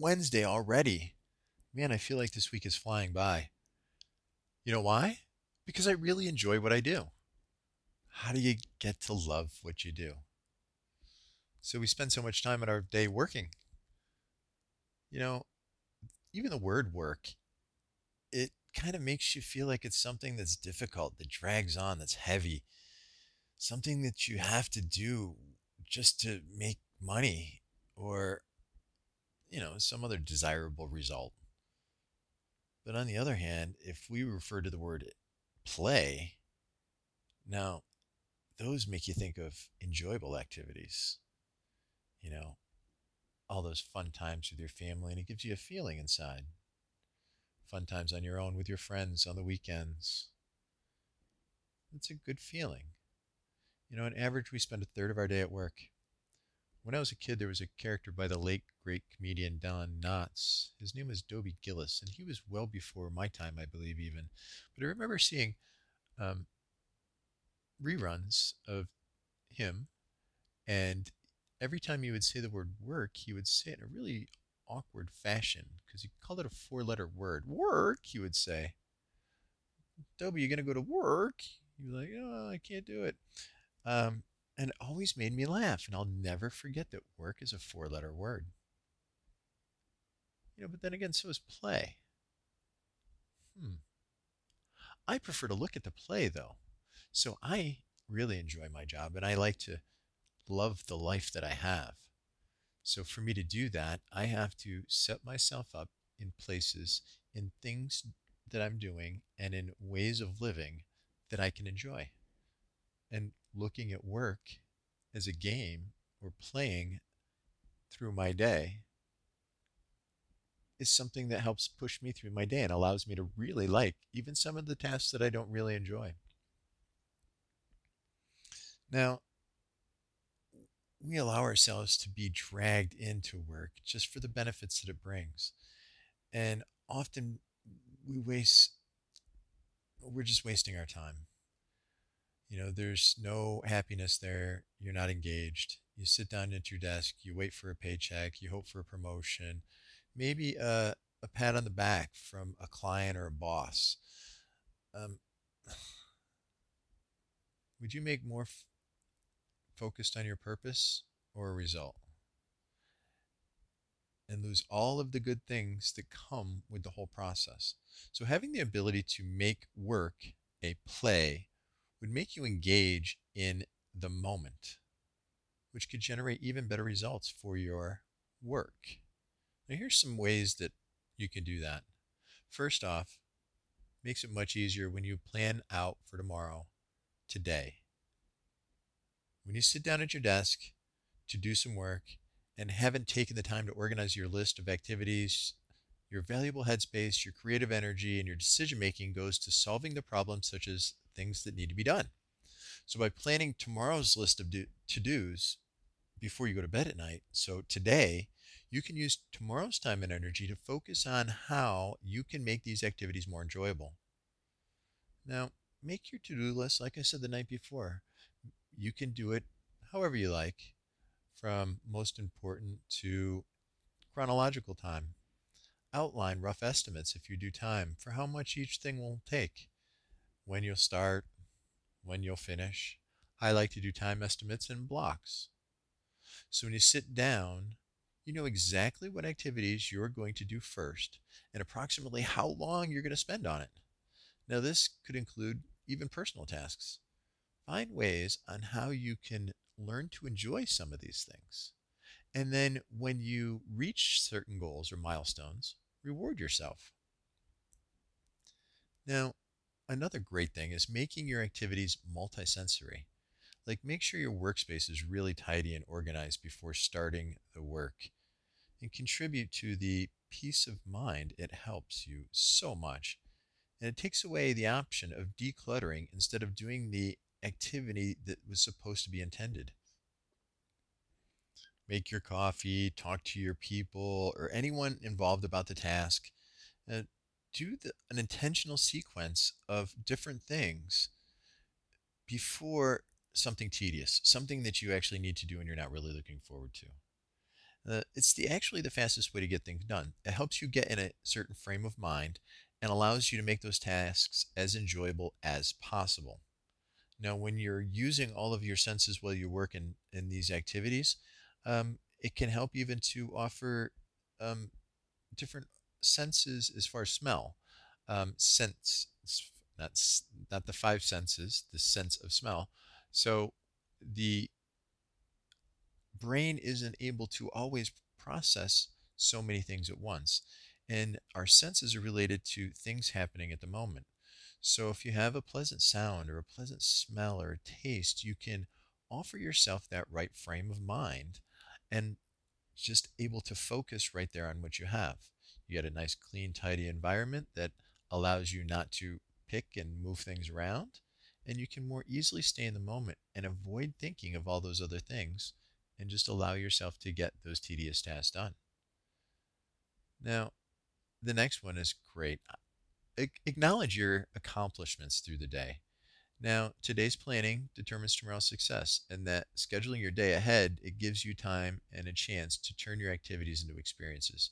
Wednesday already. Man, I feel like this week is flying by. You know why? Because I really enjoy what I do. How do you get to love what you do? So we spend so much time in our day working. You know, even the word work, it kind of makes you feel like it's something that's difficult, that drags on, that's heavy, something that you have to do just to make money or, you know, some other desirable result. But on the other hand, if we refer to the word play, now those make you think of enjoyable activities, you know, all those fun times with your family, and it gives you a feeling inside. Fun times on your own with your friends on the weekends. It's a good feeling. You know, on average, we spend a third of our day at work. When I was a kid, there was a character by the late, great comedian Don Knotts. His name was Dobie Gillis, and he was well before my time, I believe, even. But I remember seeing reruns of him, and every time he would say the word work, he would say it in a really awkward fashion, because he called it a four-letter word. Work, he would say. Dobie, you going to go to work? He was like, oh, I can't do it. And it always made me laugh, and I'll never forget that work is a four-letter word. You know, but then again, so is play. I prefer to look at the play, though. So I really enjoy my job, and I like to love the life that I have. So for me to do that, I have to set myself up in places, in things that I'm doing, and in ways of living that I can enjoy. And looking at work as a game or playing through my day is something that helps push me through my day and allows me to really like even some of the tasks that I don't really enjoy. Now, we allow ourselves to be dragged into work just for the benefits that it brings. And often we're just wasting our time. You know, there's no happiness there. You're not engaged. You sit down at your desk. You wait for a paycheck. You hope for a promotion. Maybe a pat on the back from a client or a boss. Would you make more focused on your purpose or a result? And lose all of the good things that come with the whole process. So having the ability to make work a play would make you engage in the moment, which could generate even better results for your work. Now, here's some ways that you can do that. First off, makes it much easier when you plan out for tomorrow, today. When you sit down at your desk to do some work and haven't taken the time to organize your list of activities, your valuable headspace, your creative energy, and your decision-making goes to solving the problems such as things that need to be done. So by planning tomorrow's list of to-dos before you go to bed at night, so today, you can use tomorrow's time and energy to focus on how you can make these activities more enjoyable. Now, make your to-do list, like I said the night before. You can do it however you like, from most important to chronological time. Outline rough estimates, if you do time, for how much each thing will take, when you'll start, when you'll finish. I like to do time estimates in blocks. So when you sit down, you know exactly what activities you're going to do first and approximately how long you're going to spend on it. Now, this could include even personal tasks. Find ways on how you can learn to enjoy some of these things. And then when you reach certain goals or milestones, reward yourself. Now, another great thing is making your activities multisensory. Like, make sure your workspace is really tidy and organized before starting the work, and contribute to the peace of mind. It helps you so much, and it takes away the option of decluttering instead of doing the activity that was supposed to be intended. Make your coffee, talk to your people or anyone involved about the task. Do an intentional sequence of different things before something tedious, something that you actually need to do and you're not really looking forward to. It's actually the fastest way to get things done. It helps you get in a certain frame of mind and allows you to make those tasks as enjoyable as possible. Now, when you're using all of your senses while you work in these activities, it can help even to offer different senses as far as smell. Not the five senses, the sense of smell. So the brain isn't able to always process so many things at once. And our senses are related to things happening at the moment. So if you have a pleasant sound or a pleasant smell or a taste, you can offer yourself that right frame of mind and just able to focus right there on what you have. You get a nice, clean, tidy environment that allows you not to pick and move things around, and you can more easily stay in the moment and avoid thinking of all those other things and just allow yourself to get those tedious tasks done. Now, the next one is great. Acknowledge your accomplishments through the day. Now, today's planning determines tomorrow's success, and that scheduling your day ahead, it gives you time and a chance to turn your activities into experiences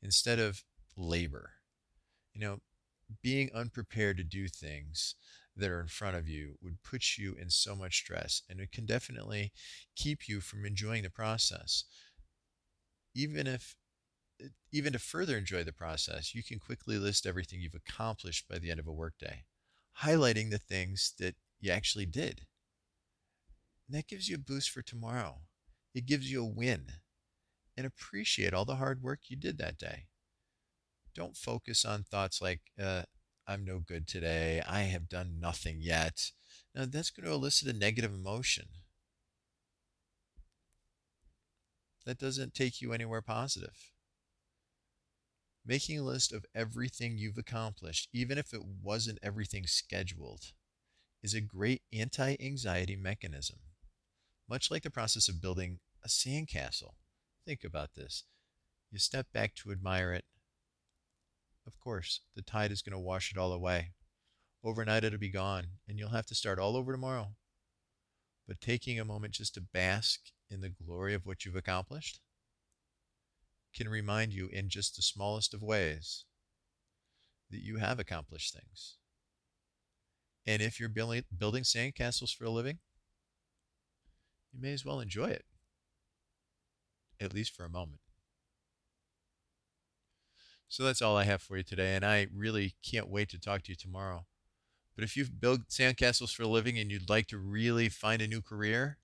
instead of labor. You know, being unprepared to do things that are in front of you would put you in so much stress, and it can definitely keep you from enjoying the process. Even to further enjoy the process, you can quickly list everything you've accomplished by the end of a workday, highlighting the things that you actually did. And that gives you a boost for tomorrow. It gives you a win. And appreciate all the hard work you did that day. Don't focus on thoughts like, I'm no good today, I have done nothing yet. Now, that's going to elicit a negative emotion. That doesn't take you anywhere positive. Making a list of everything you've accomplished, even if it wasn't everything scheduled, is a great anti-anxiety mechanism. Much like the process of building a sandcastle. Think about this. You step back to admire it. Of course, the tide is going to wash it all away. Overnight it'll be gone, and you'll have to start all over tomorrow. But taking a moment just to bask in the glory of what you've accomplished can remind you in just the smallest of ways that you have accomplished things. And if you're building sandcastles for a living, you may as well enjoy it, at least for a moment. So that's all I have for you today, and I really can't wait to talk to you tomorrow. But if you've built sandcastles for a living and you'd like to really find a new career,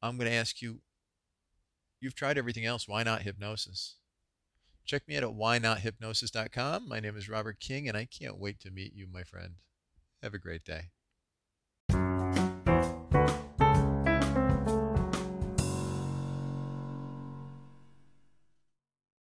I'm going to ask you, you've tried everything else, why not hypnosis? Check me out at whynothypnosis.com. My name is Robert King, and I can't wait to meet you, my friend. Have a great day.